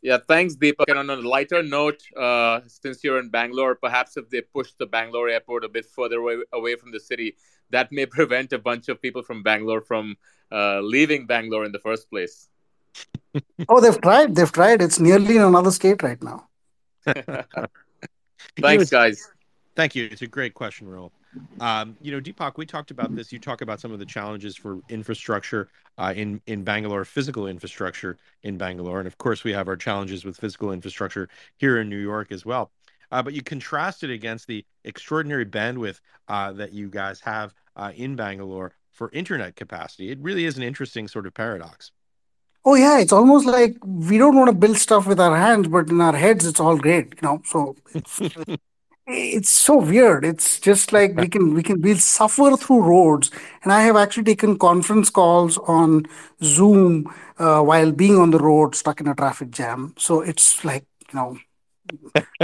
Yeah, thanks, Deepak. And on a lighter note, since you're in Bangalore, perhaps if they push the Bangalore airport a bit further away from the city, that may prevent a bunch of people from Bangalore from leaving Bangalore in the first place. Oh, they've tried. It's nearly in another state right now. Thanks, guys. Thank you. It's a great question, Raoul. Deepak, we talked about this. You talk about some of the challenges for infrastructure in Bangalore, physical infrastructure in Bangalore. And of course, we have our challenges with physical infrastructure here in New York as well. But you contrast it against the extraordinary bandwidth that you guys have in Bangalore for internet capacity. It really is an interesting sort of paradox. Oh, yeah. It's almost like we don't want to build stuff with our hands, but in our heads, it's all great. So it's... It's so weird. It's just like we'll suffer through roads. And I have actually taken conference calls on Zoom while being on the road, stuck in a traffic jam. So it's like, the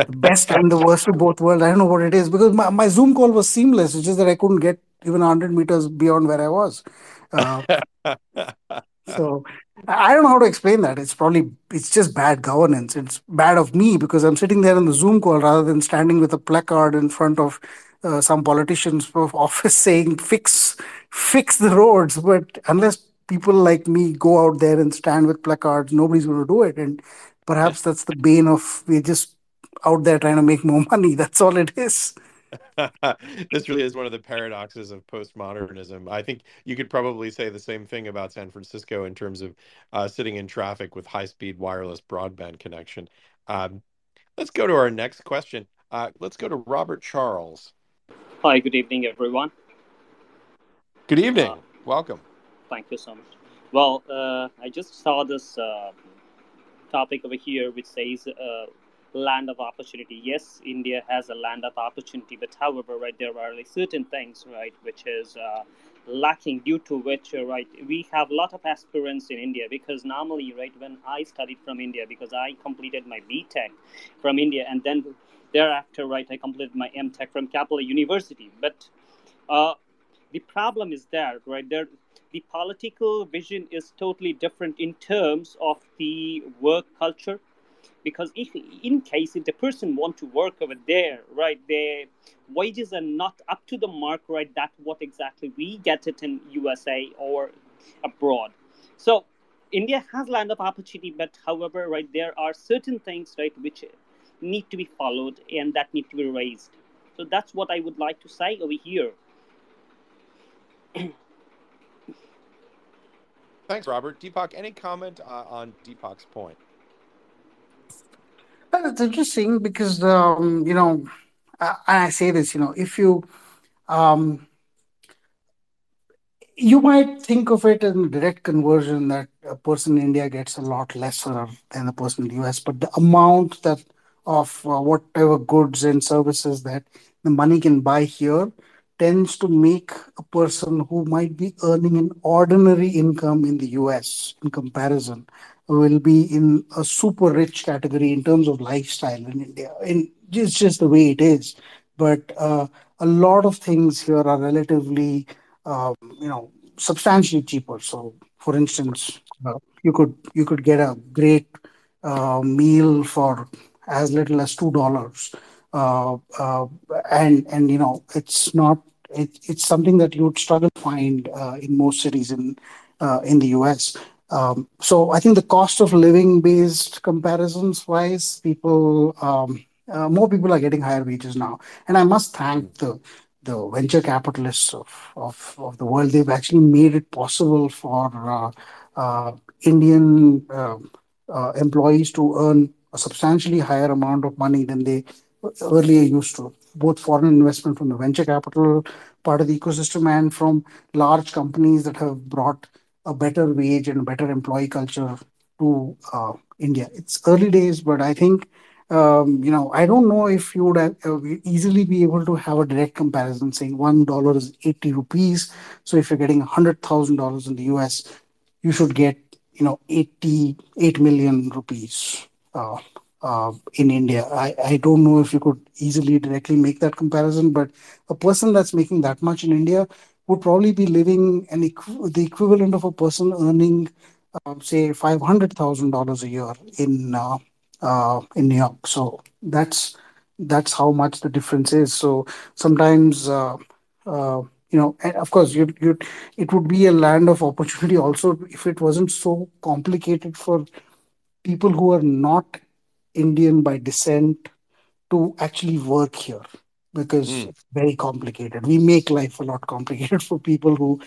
best and the worst of both worlds. I don't know what it is because my Zoom call was seamless. It's just that I couldn't get even 100 meters beyond where I was. So I don't know how to explain that. It's just bad governance. It's bad of me because I'm sitting there in the Zoom call rather than standing with a placard in front of some politician's office saying, fix the roads. But unless people like me go out there and stand with placards, nobody's going to do it. And perhaps that's the bane of we're just out there trying to make more money. That's all it is. This really is one of the paradoxes of postmodernism. I think you could probably say the same thing about San Francisco in terms of sitting in traffic with high-speed wireless broadband connection. Let's go to our next question. Let's go to Robert Charles. Hi, good evening, everyone. Good evening. Welcome. Thank you so much. Well, I just saw this topic over here which says... land of opportunity. Yes, India has a land of opportunity, but however, right, there are like certain things, right, which is lacking, due to which, right, we have a lot of aspirants in India, because normally, right, when I studied from India, because I completed my BTech from India, and then thereafter, right, I completed my MTech from Capital University. But the problem is there, right, the political vision is totally different in terms of the work culture. Because in case the person want to work over there, right, their wages are not up to the mark, right, that what exactly we get it in USA or abroad. So India has land of opportunity, but however, right, there are certain things, right, which need to be followed and that need to be raised. So that's what I would like to say over here. Thanks, Robert. Deepak, any comment on Deepak's point? Well, it's interesting because, I say this, if you, you might think of it in direct conversion that a person in India gets a lot lesser than a person in the US, but the amount that of whatever goods and services that the money can buy here tends to make a person who might be earning an ordinary income in the US in comparison will be in a super rich category in terms of lifestyle in India. And it's just the way it is. But a lot of things here are relatively, substantially cheaper. So, for instance, you could get a great meal for as little as $2, and it's not. It's something that you would struggle to find in most cities in the US. So I think the cost of living based comparisons wise, more people are getting higher wages now. And I must thank the venture capitalists of the world. They've actually made it possible for Indian employees to earn a substantially higher amount of money than they earlier used to. Both foreign investment from the venture capital part of the ecosystem and from large companies that have brought a better wage and a better employee culture to India. It's early days, but I think, I don't know if you would easily be able to have a direct comparison saying $1 is 80 rupees. So if you're getting $100,000 in the US, you should get, 88 million rupees in India. I don't know if you could easily directly make that comparison, but a person that's making that much in India would probably be living the equivalent of a person earning, say, $500,000 a year in New York. So that's how much the difference is. So sometimes, and of course, it would be a land of opportunity also if it wasn't so complicated for people who are not Indian by descent to actually work here. Because it's very complicated. We make life a lot complicated for people who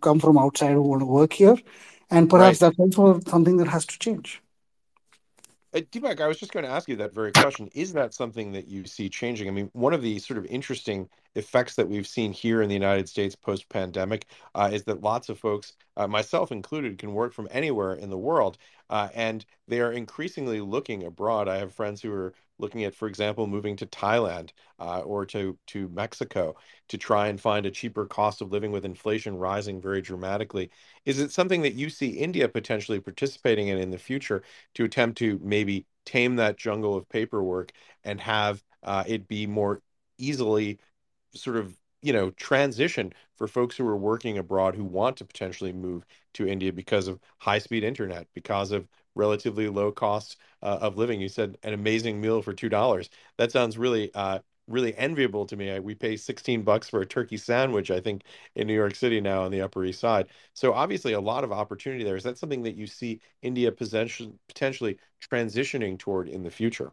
come from outside who want to work here. And perhaps right. That's also something that has to change. Deepak, I was just going to ask you that very question. Is that something that you see changing? I mean, one of the sort of interesting effects that we've seen here in the United States post-pandemic is that lots of folks, myself included, can work from anywhere in the world, and they are increasingly looking abroad. I have friends who are looking at, for example, moving to Thailand or to Mexico to try and find a cheaper cost of living with inflation rising very dramatically. Is it something that you see India potentially participating in the future to attempt to maybe tame that jungle of paperwork and have it be more easily sort of transition for folks who are working abroad who want to potentially move to India because of high-speed internet, because of relatively low costs of living. You said an amazing meal for $2. That sounds really, really enviable to me. We pay $16 for a turkey sandwich, I think, in New York City now on the Upper East Side. So obviously a lot of opportunity there. Is that something that you see India potentially transitioning toward in the future?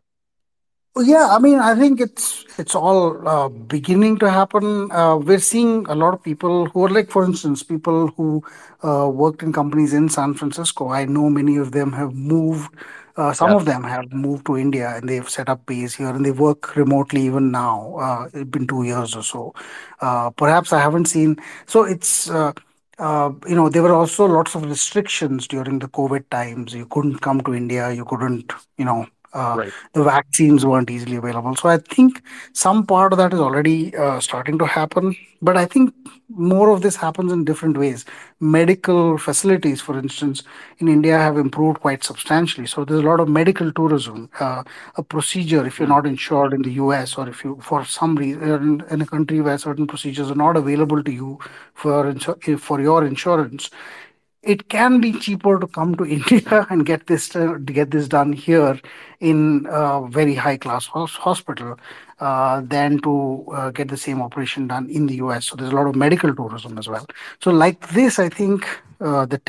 Yeah, I mean, I think it's all beginning to happen. We're seeing a lot of people who are like, for instance, people who worked in companies in San Francisco. I know many of them have moved. Some of them have moved to India and they've set up base here and they work remotely even now. It's been 2 years or so. Perhaps I haven't seen. So it's... there were also lots of restrictions during the COVID times. You couldn't come to India. You couldn't, the vaccines weren't easily available. So I think some part of that is already starting to happen. But I think more of this happens in different ways. Medical facilities, for instance, in India have improved quite substantially. So there's a lot of medical tourism, a procedure if you're not insured in the US or if you, for some reason, in a country where certain procedures are not available to you for your insurance. It can be cheaper to come to India and get this done here in a very high-class hospital than to get the same operation done in the US. So there's a lot of medical tourism as well. So like this, I think the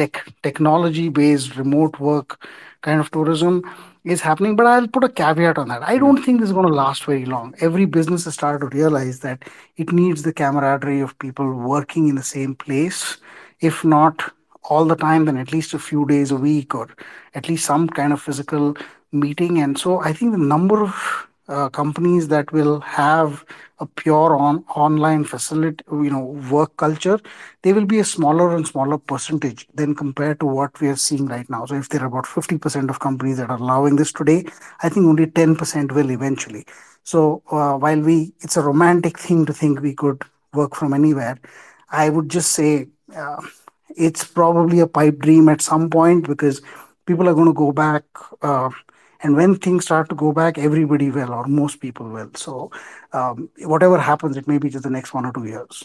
technology-based remote work kind of tourism is happening. But I'll put a caveat on that. I don't think this is going to last very long. Every business has started to realize that it needs the camaraderie of people working in the same place, if not all the time, then at least a few days a week or at least some kind of physical meeting. And so I think the number of companies that will have a pure online facility, work culture, they will be a smaller and smaller percentage than compared to what we are seeing right now. So if there are about 50% of companies that are allowing this today, I think only 10% will eventually. So while it's a romantic thing to think we could work from anywhere, I would just say, it's probably a pipe dream at some point because people are going to go back. And when things start to go back, everybody will, or most people will. So whatever happens, it may be just the next 1 or 2 years.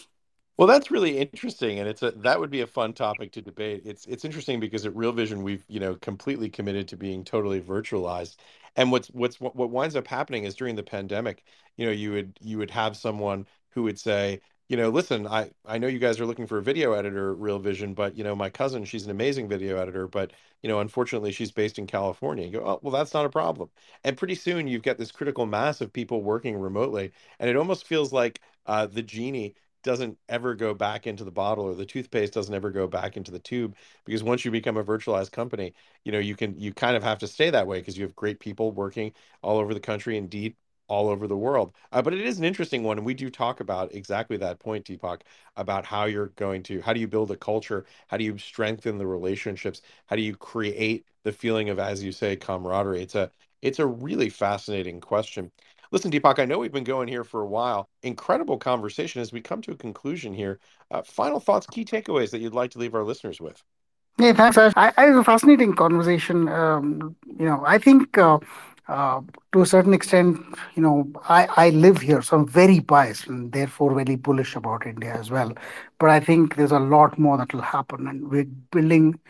Well, that's really interesting. And that would be a fun topic to debate. It's interesting because at Real Vision, we've, completely committed to being totally virtualized. And what winds up happening is during the pandemic, you would have someone who would say, listen, I know you guys are looking for a video editor at Real Vision, but, my cousin, she's an amazing video editor, but, unfortunately, she's based in California. You go, oh, well, that's not a problem. And pretty soon you've got this critical mass of people working remotely. And it almost feels like the genie doesn't ever go back into the bottle, or the toothpaste doesn't ever go back into the tube, because once you become a virtualized company, you kind of have to stay that way because you have great people working all over the country, indeed, all over the world. But it is an interesting one. And we do talk about exactly that point, Deepak, about how do you build a culture? How do you strengthen the relationships? How do you create the feeling of, as you say, camaraderie? It's a really fascinating question. Listen, Deepak, I know we've been going here for a while. Incredible conversation as we come to a conclusion here. Final thoughts, key takeaways that you'd like to leave our listeners with. Yeah, thanks, Ash. It was a fascinating conversation. I think... to a certain extent, I live here, so I'm very biased and therefore very bullish about India as well. But I think there's a lot more that will happen, and we're building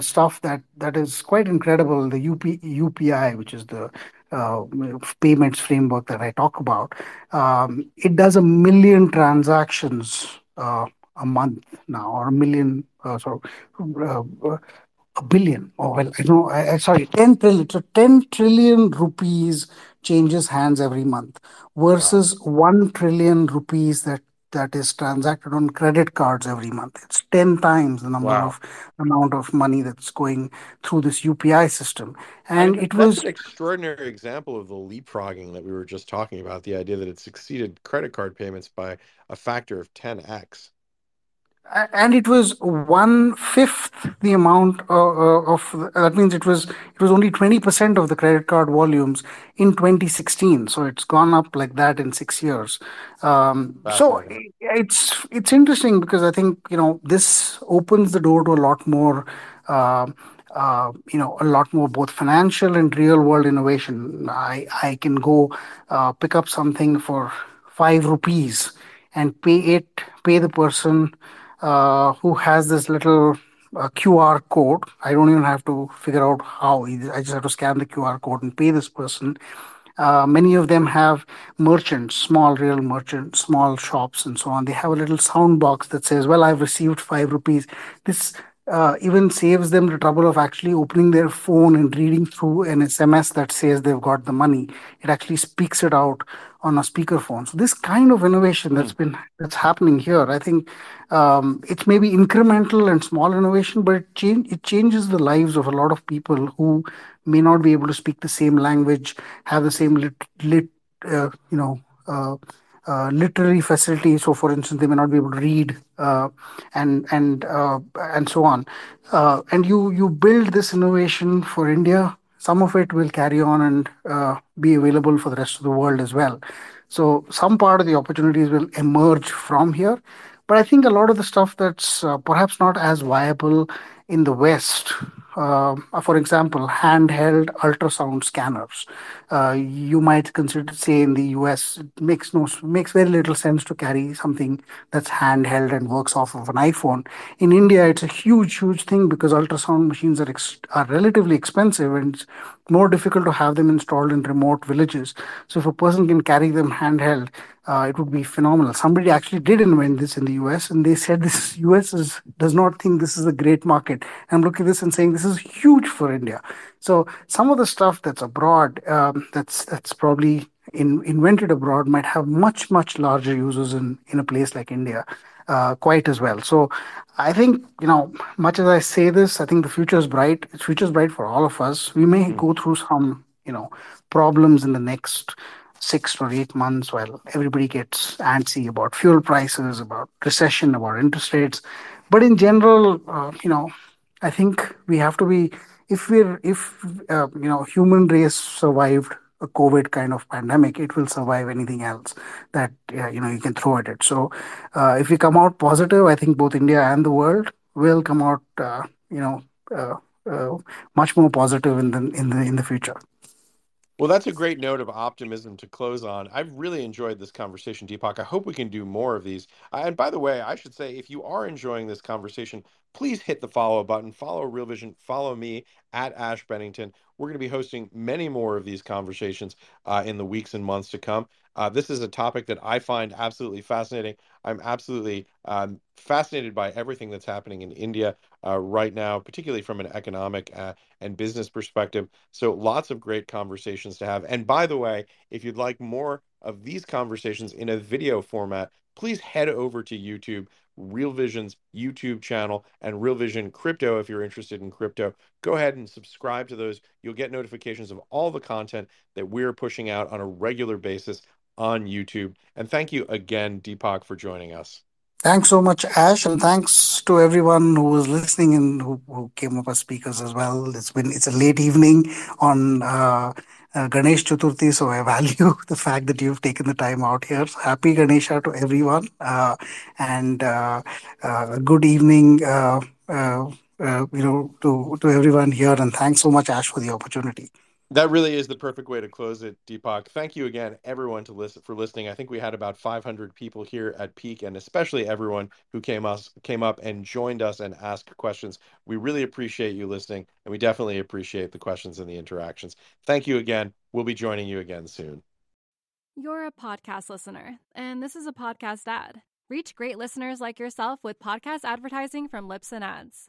stuff that is quite incredible. The UPI, which is the payments framework that I talk about, it does 1 million transactions a month now, or 1 million, a billion, oh well, sorry, 10 trillion. So 10 trillion rupees changes hands every month versus 1 trillion rupees that is transacted on credit cards every month. It's 10 times the number of amount of money that's going through this UPI system. And that's an extraordinary example of the leapfrogging that we were just talking about, the idea that it's exceeded credit card payments by a factor of 10x. And it was 1/5 the amount of that means it was only 20% of the credit card volumes in 2016. So it's gone up like that in 6 years. So it's interesting because I think this opens the door to a lot more. A lot more both financial and real world innovation. I can go pick up something for 5 rupees. and pay the person who has this little QR code. I don't even have to figure out how. I just have to scan the QR code and pay this person. Many of them have merchants, small small shops and so on. They have a little sound box that says, well, I've received 5 rupees. This even saves them the trouble of actually opening their phone and reading through an SMS that says they've got the money. It actually speaks it out on a speakerphone. So this kind of innovation that's happening here, I think it's maybe incremental and small innovation, but it changes the lives of a lot of people who may not be able to speak the same language, have the same literary facility. So, for instance, they may not be able to read and so on. And you build this innovation for India. Some of it will carry on and be available for the rest of the world as well. So some part of the opportunities will emerge from here. But I think a lot of the stuff that's perhaps not as viable in the West, for example, handheld ultrasound scanners, you might consider, say, in the US, it makes very little sense to carry something that's handheld and works off of an iPhone. In India, it's a huge thing because ultrasound machines are relatively expensive, and it's more difficult to have them installed in remote villages. So if a person can carry them handheld, it would be phenomenal. Somebody actually did invent this in the US, and they said this US does not think this is a great market. And I'm looking at this and saying this is huge for India. So some of the stuff that's abroad, that's probably invented abroad, might have much larger users in a place like India, quite as well. So I think, much as I say this, I think the future is bright. The future is bright for all of us. We may go through some, problems in the next 6 or 8 months while everybody gets antsy about fuel prices, about recession, about interest rates. But in general, I think we have to be, if human race survived a COVID kind of pandemic, it will survive anything else that, you can throw at it. So if we come out positive, I think both India and the world will come out, much more positive in the future. Well, that's a great note of optimism to close on. I've really enjoyed this conversation, Deepak. I hope we can do more of these. And by the way, I should say, if you are enjoying this conversation, please hit the follow button, follow Real Vision, follow me at Ash Bennington. We're going to be hosting many more of these conversations in the weeks and months to come. This is a topic that I find absolutely fascinating. I'm absolutely fascinated by everything that's happening in India right now, particularly from an economic and business perspective. So lots of great conversations to have. And by the way, if you'd like more of these conversations in a video format, please head over to YouTube, Real Vision's YouTube channel, and Real Vision Crypto. If you're interested in crypto, go ahead and subscribe to those. You'll get notifications of all the content that we're pushing out on a regular basis on YouTube. And thank you again, Deepak, for joining us. Thanks so much, Ash, and thanks to everyone who was listening and who came up as speakers as well. It's a late evening on Ganesh Chaturthi, so I value the fact that you've taken the time out here. So happy Ganesha to everyone, and good evening, to everyone here. And thanks so much, Ash, for the opportunity. That really is the perfect way to close it, Deepak. Thank you again, everyone, for listening. I think we had about 500 people here at peak, and especially everyone who came up and joined us and asked questions. We really appreciate you listening, and we definitely appreciate the questions and the interactions. Thank you again. We'll be joining you again soon. You're a podcast listener, and this is a podcast ad. Reach great listeners like yourself with podcast advertising from Lips and Ads.